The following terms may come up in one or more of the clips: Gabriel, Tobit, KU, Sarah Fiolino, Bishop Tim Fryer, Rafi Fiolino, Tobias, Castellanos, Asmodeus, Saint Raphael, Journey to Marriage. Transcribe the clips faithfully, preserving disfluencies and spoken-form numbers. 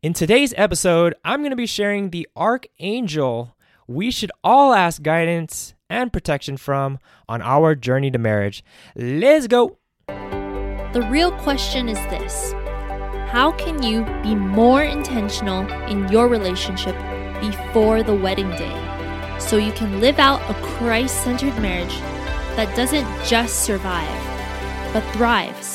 In today's episode, I'm going to be sharing the archangel we should all ask guidance and protection from on our journey to marriage. Let's go! The real question is this: how can you be more intentional in your relationship before the wedding day so you can live out a Christ-centered marriage that doesn't just survive, but thrives?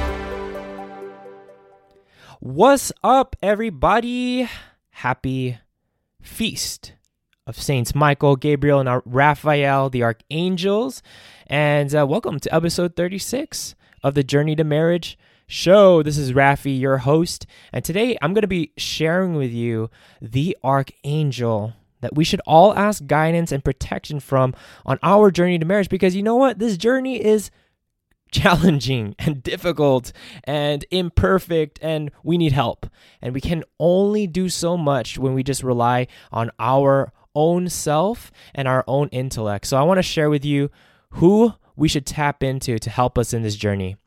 What's up, everybody? Happy Feast of Saints Michael, Gabriel, and Raphael, the Archangels. And uh, welcome to episode thirty-six of the Journey to Marriage show. This is Rafi, your host. And today I'm going to be sharing with you the Archangel that we should all ask guidance and protection from on our journey to marriage. Because you know what? This journey is challenging and difficult and imperfect, and we need help. And we can only do so much when we just rely on our own self and our own intellect. So I want to share with you who we should tap into to help us in this journey.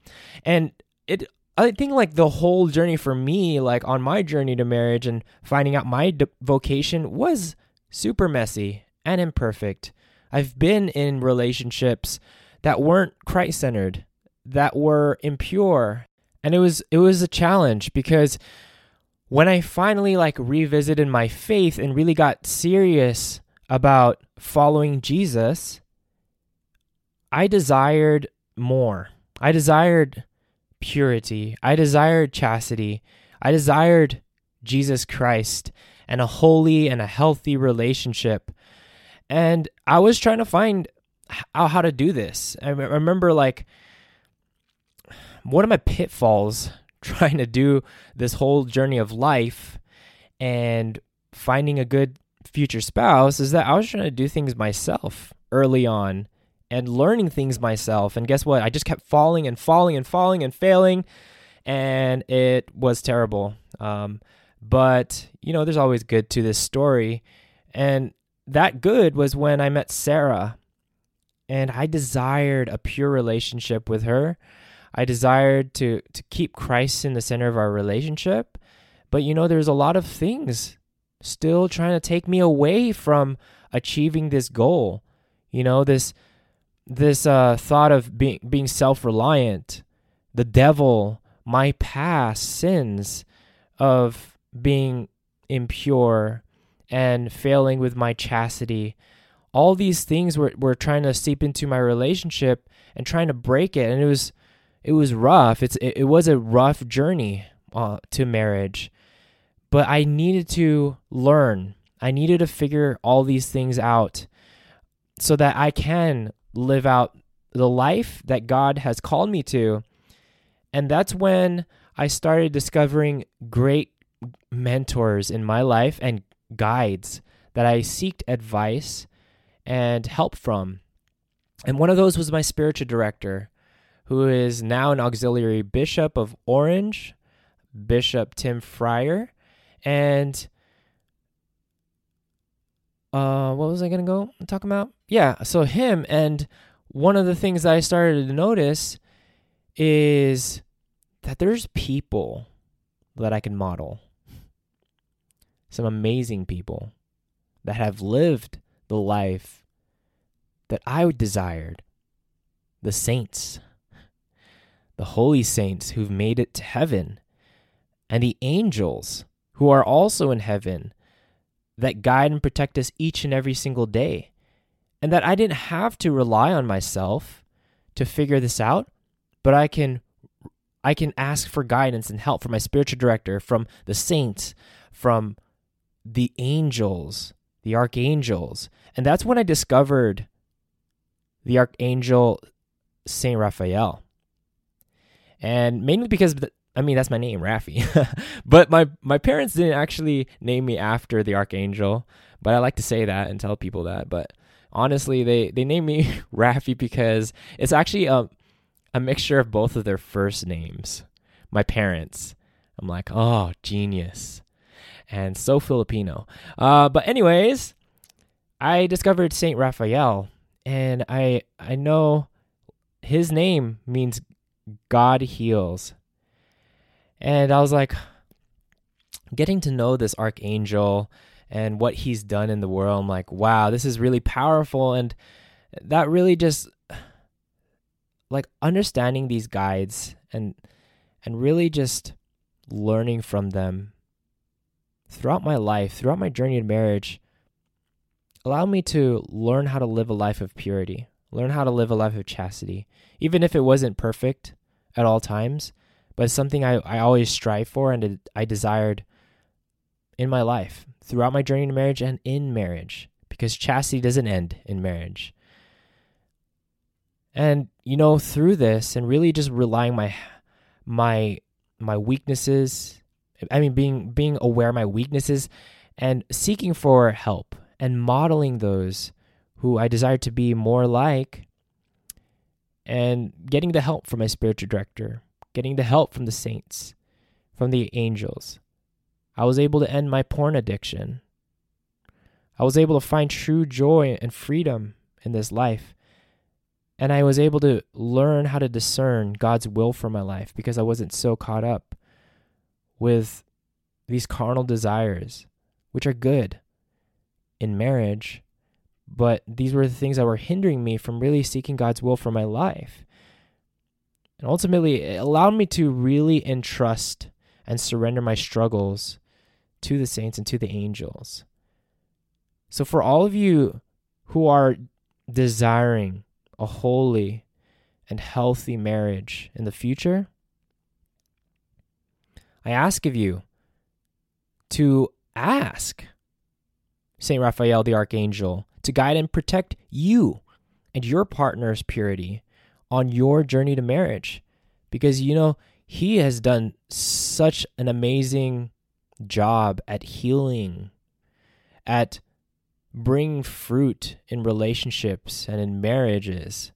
And it, I think like the whole journey for me, like on my journey to marriage and finding out my vocation, was super messy and imperfect. I've been in relationships that weren't Christ-centered, that were impure. And it was it was a challenge, because when I finally like revisited my faith and really got serious about following Jesus, I desired more. I desired purity. I desired chastity. I desired Jesus Christ and a holy and a healthy relationship. And I was trying to find how, how to do this. I remember like one of my pitfalls trying to do this whole journey of life and finding a good future spouse is that I was trying to do things myself early on and learning things myself. And guess what? I just kept falling and falling and falling and failing, and it was terrible. Um, but, you know, there's always good to this story. And that good was when I met Sarah, and I desired a pure relationship with her. I desired to to keep Christ in the center of our relationship. But you know, there's a lot of things still trying to take me away from achieving this goal. You know, this this uh, thought of being being self-reliant, the devil, my past sins of being impure and failing with my chastity. All these things were, were trying to seep into my relationship and trying to break it. And it was it was rough. It's It, it was a rough journey uh, to marriage. But I needed to learn. I needed to figure all these things out so that I can live out the life that God has called me to. And that's when I started discovering great mentors in my life and guides that I sought advice and help from. And one of those was my spiritual director, who is now an auxiliary bishop of Orange, Bishop Tim Fryer. And uh, what was I going to go talk about? Yeah, so him. And one of the things that I started to notice is that there's people that I can model. Some amazing people that have lived the life that I desired, the saints, the holy saints who've made it to heaven, and the angels who are also in heaven that guide and protect us each and every single day. And that I didn't have to rely on myself to figure this out, but I can I can ask for guidance and help from my spiritual director, from the saints, from the angels, the archangels. And that's when I discovered the archangel Saint Raphael. And mainly because I mean, that's my name, Rafi. But my, my parents didn't actually name me after the archangel, but I like to say that and tell people that. But honestly, they, they named me Rafi because it's actually a, a mixture of both of their first names. My parents. I'm like, oh, genius. And so Filipino. Uh, but anyways, I discovered Saint Raphael, and I I know his name means God heals. And I was like, getting to know this archangel and what he's done in the world, I'm like, wow, this is really powerful. And that really just, like, understanding these guides and and really just learning from them throughout my life, throughout my journey to marriage, allowed me to learn how to live a life of purity, learn how to live a life of chastity, even if it wasn't perfect at all times. But it's something I, I always strive for and I desired in my life, throughout my journey to marriage and in marriage, because chastity doesn't end in marriage. And, you know, through this and really just relying my my my weaknesses, I mean, being being aware of my weaknesses and seeking for help and modeling those who I desire to be more like, and getting the help from my spiritual director, getting the help from the saints, from the angels. I was able to end my porn addiction. I was able to find true joy and freedom in this life. And I was able to learn how to discern God's will for my life because I wasn't so caught up with these carnal desires, which are good in marriage, but these were the things that were hindering me from really seeking God's will for my life. And ultimately, it allowed me to really entrust and surrender my struggles to the saints and to the angels. So for all of you who are desiring a holy and healthy marriage in the future, I ask of you to ask Saint Raphael the Archangel to guide and protect you and your partner's purity on your journey to marriage, because, you know, he has done such an amazing job at healing, at bringing fruit in relationships and in marriages.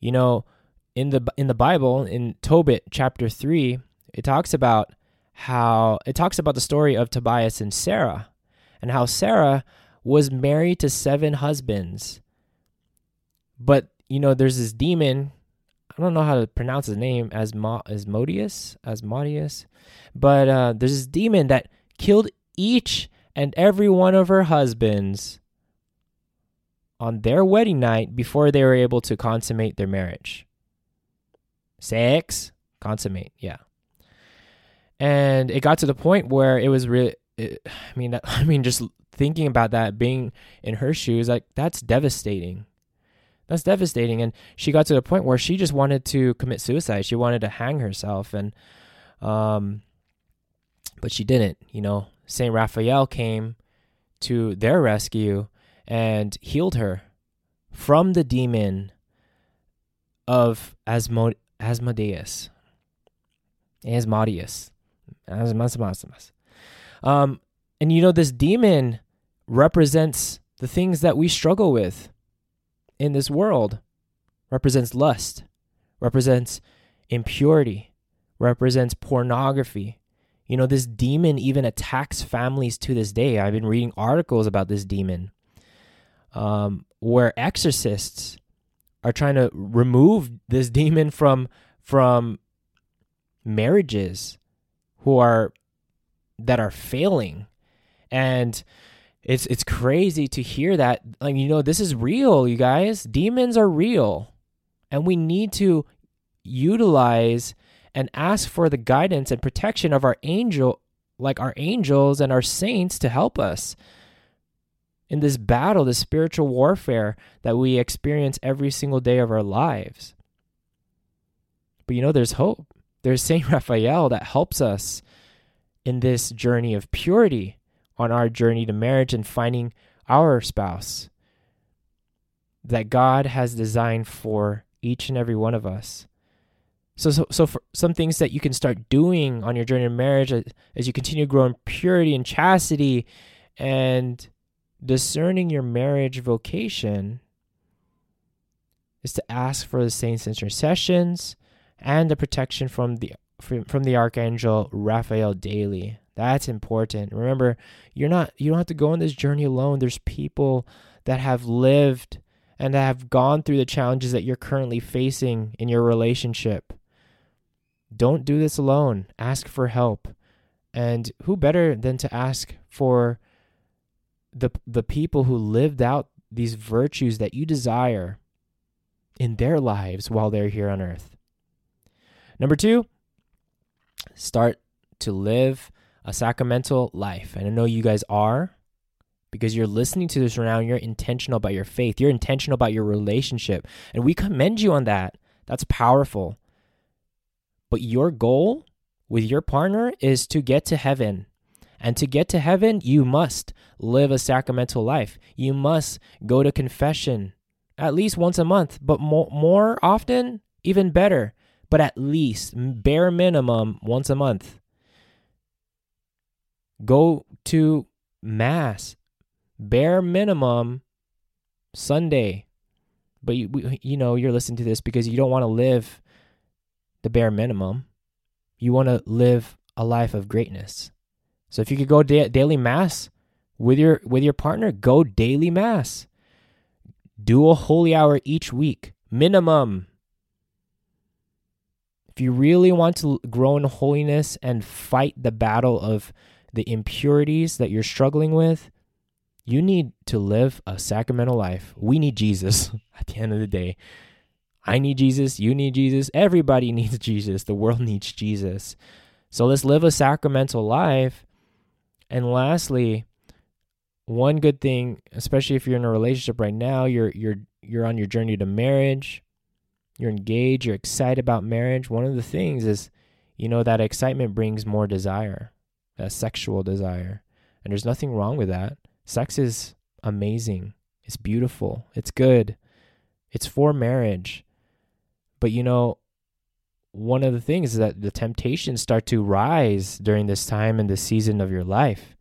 You know, in the in the Bible, in Tobit chapter three, it talks about how it talks about the story of Tobias and Sarah, and how Sarah was married to seven husbands. But, you know, there's this demon, I don't know how to pronounce his name, Asmodeus, Asmodeus, but uh, there's this demon that killed each and every one of her husbands on their wedding night before they were able to consummate their marriage. Sex, consummate, yeah. And it got to the point where it was really, it, I mean, that, I mean, just thinking about that, being in her shoes, like, that's devastating. That's devastating. And she got to the point where she just wanted to commit suicide. She wanted to hang herself. And, um, but she didn't, you know, Saint Raphael came to their rescue and healed her from the demon of Asmod- Asmodeus, Asmodeus, Asmodeus. Um, and you know, this demon represents the things that we struggle with in this world, represents lust, represents impurity, represents pornography. You know, this demon even attacks families to this day. I've been reading articles about this demon, um, where exorcists are trying to remove this demon from from marriages who are that are failing. And It's it's crazy to hear that. Like, you know, this is real, you guys. Demons are real. And we need to utilize and ask for the guidance and protection of our angel, like our angels and our saints, to help us in this battle, this spiritual warfare that we experience every single day of our lives. But, you know, there's hope. There's Saint Raphael that helps us in this journey of purity, on our journey to marriage and finding our spouse that God has designed for each and every one of us. So, so, so for some things that you can start doing on your journey to marriage as, as you continue to grow in purity and chastity and discerning your marriage vocation is to ask for the saints' intercessions and the protection from the from, from the archangel Raphael daily. That's important. Remember, you're not you don't have to go on this journey alone. There's people that have lived and that have gone through the challenges that you're currently facing in your relationship. Don't do this alone. Ask for help. And who better than to ask for the the people who lived out these virtues that you desire in their lives while they're here on earth. Number two, start to live a sacramental life. And I know you guys are, because you're listening to this right now and you're intentional about your faith. You're intentional about your relationship. And we commend you on that. That's powerful. But your goal with your partner is to get to heaven. And to get to heaven, you must live a sacramental life. You must go to confession at least once a month, but more, more often, even better. But at least, bare minimum, once a month. Go to Mass, bare minimum, Sunday. But you, you know, you're listening to this because you don't want to live the bare minimum. You want to live a life of greatness. So if you could go da- daily Mass with your with your partner, go daily Mass. Do a holy hour each week, minimum. If you really want to grow in holiness and fight the battle of the impurities that you're struggling with, you need to live a sacramental life. We need Jesus at the end of the day. I need Jesus. You need Jesus. Everybody needs Jesus. The world needs Jesus. So let's live a sacramental life. And lastly, one good thing, especially if you're in a relationship right now, you're you're you're on your journey to marriage, you're engaged, you're excited about marriage. One of the things is, you know, that excitement brings more desire, that sexual desire. And there's nothing wrong with that. Sex is amazing. It's beautiful. It's good. It's for marriage. But you know, one of the things is that the temptations start to rise during this time and this season of your life.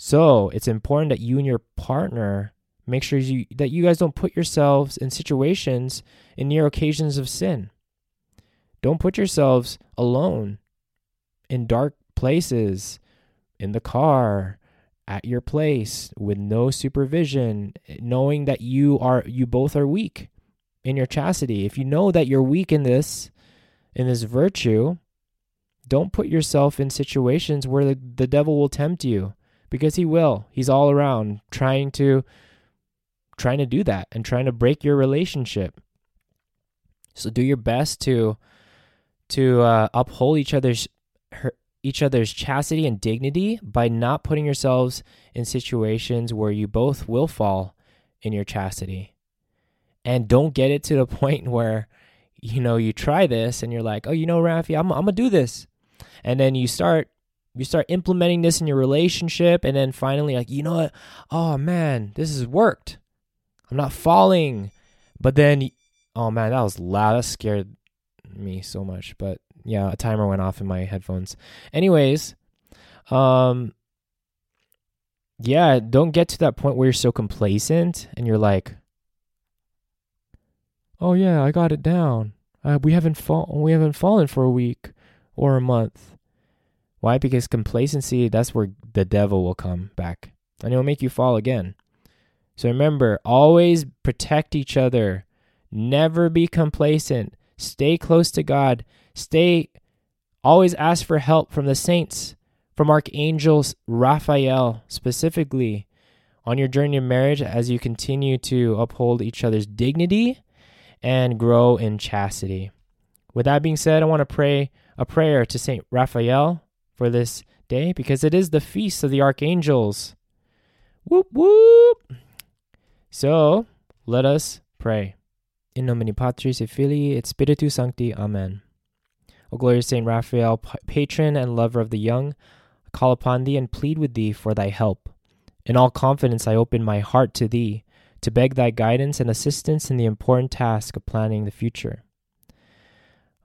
So it's important that you and your partner make sure you, that you guys don't put yourselves in situations and near occasions of sin. Don't put yourselves alone in dark places, in the car, at your place, with no supervision, knowing that you are you both are weak in your chastity. If you know that you're weak in this, in this virtue, don't put yourself in situations where the, the devil will tempt you, because he will. He's all around trying to trying to do that and trying to break your relationship. So do your best to to uh, uphold each other's her, each other's chastity and dignity by not putting yourselves in situations where you both will fall in your chastity. And don't get it to the point where, you know, you try this and you're like, oh, you know, Rafi, I'm I'm gonna do this, and then you start you start implementing this in your relationship, and then finally, like, you know what? Oh man, this has worked. I'm not falling. But then, oh man, that was loud. That scared me so much. But yeah, a timer went off in my headphones. Anyways, um, yeah, don't get to that point where you're so complacent and you're like, oh yeah, I got it down. Uh, we haven't fall, we haven't fallen for a week or a month. Why? Because complacency, that's where the devil will come back, and it will make you fall again. So remember, always protect each other. Never be complacent. Stay close to God. Stay. Always ask for help from the saints, from Archangel Raphael specifically, on your journey of marriage as you continue to uphold each other's dignity and grow in chastity. With that being said, I want to pray a prayer to Saint Raphael for this day, because it is the feast of the archangels. Whoop, whoop. So, let us pray. In nomine Patris et Filii et Spiritus Sancti. Amen. O glorious Saint Raphael, patron and lover of the young, I call upon thee and plead with thee for thy help. In all confidence I open my heart to thee, to beg thy guidance and assistance in the important task of planning the future.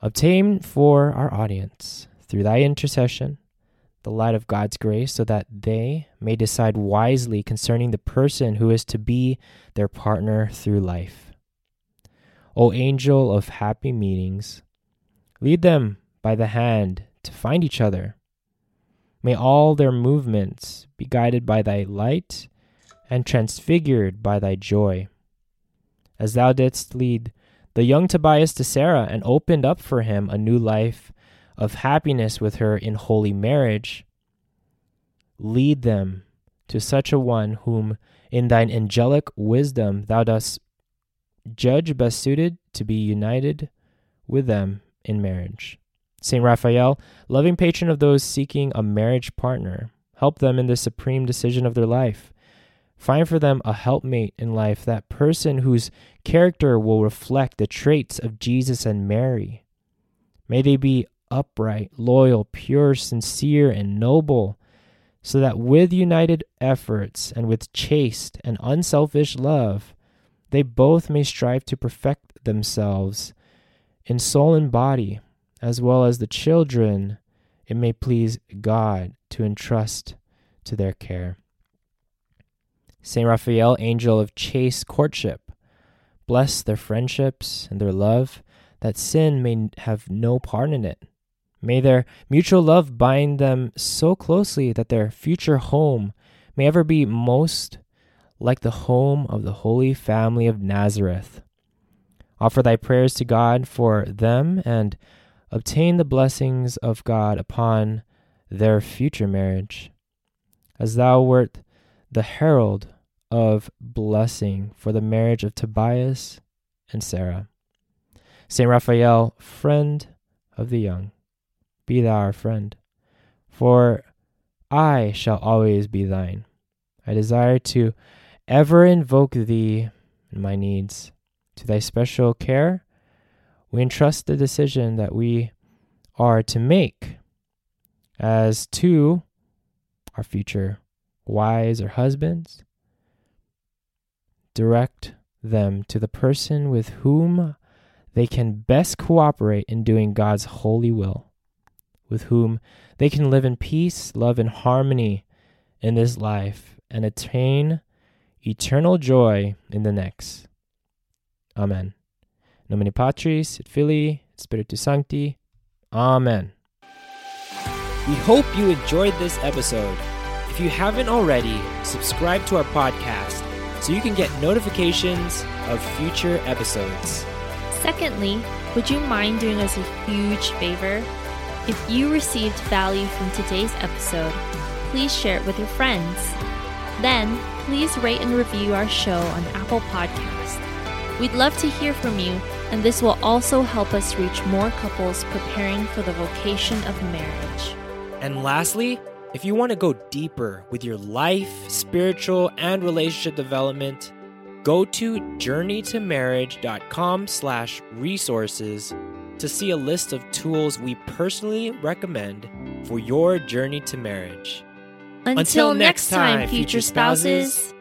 Obtain for our audience, through thy intercession, the light of God's grace, so that they may decide wisely concerning the person who is to be their partner through life. O angel of happy meetings, lead them by the hand to find each other. May all their movements be guided by thy light and transfigured by thy joy. As thou didst lead the young Tobias to Sarah and opened up for him a new life of happiness with her in holy marriage, lead them to such a one whom in thine angelic wisdom thou dost judge best suited to be united with them in marriage. Saint Raphael, loving patron of those seeking a marriage partner, help them in the supreme decision of their life. Find for them a helpmate in life, that person whose character will reflect the traits of Jesus and Mary. May they be upright, loyal, pure, sincere, and noble, so that with united efforts and with chaste and unselfish love, they both may strive to perfect themselves in soul and body, as well as the children it may please God to entrust to their care. Saint Raphael, angel of chaste courtship, bless their friendships and their love, that sin may have no part in it. May their mutual love bind them so closely that their future home may ever be most like the home of the Holy Family of Nazareth. Offer thy prayers to God for them and obtain the blessings of God upon their future marriage. As thou wert the herald of blessing for the marriage of Tobias and Sarah. Saint Raphael, friend of the young, be thou our friend, for I shall always be thine. I desire to ever invoke thee in my needs. To thy special care, we entrust the decision that we are to make as to our future wives or husbands. Direct them to the person with whom they can best cooperate in doing God's holy will, with whom they can live in peace, love, and harmony in this life and attain eternal joy in the next. Amen. Nomine Patris, et Filii, et Spiritus Sancti. Amen. We hope you enjoyed this episode. If you haven't already, subscribe to our podcast so you can get notifications of future episodes. Secondly, would you mind doing us a huge favor? If you received value from today's episode, please share it with your friends. Then, please rate and review our show on Apple Podcasts. We'd love to hear from you, and this will also help us reach more couples preparing for the vocation of marriage. And lastly, if you want to go deeper with your life, spiritual, and relationship development, go to journeytomarriage.com slash resources to see a list of tools we personally recommend for your journey to marriage. Until, Until next time, time, future spouses.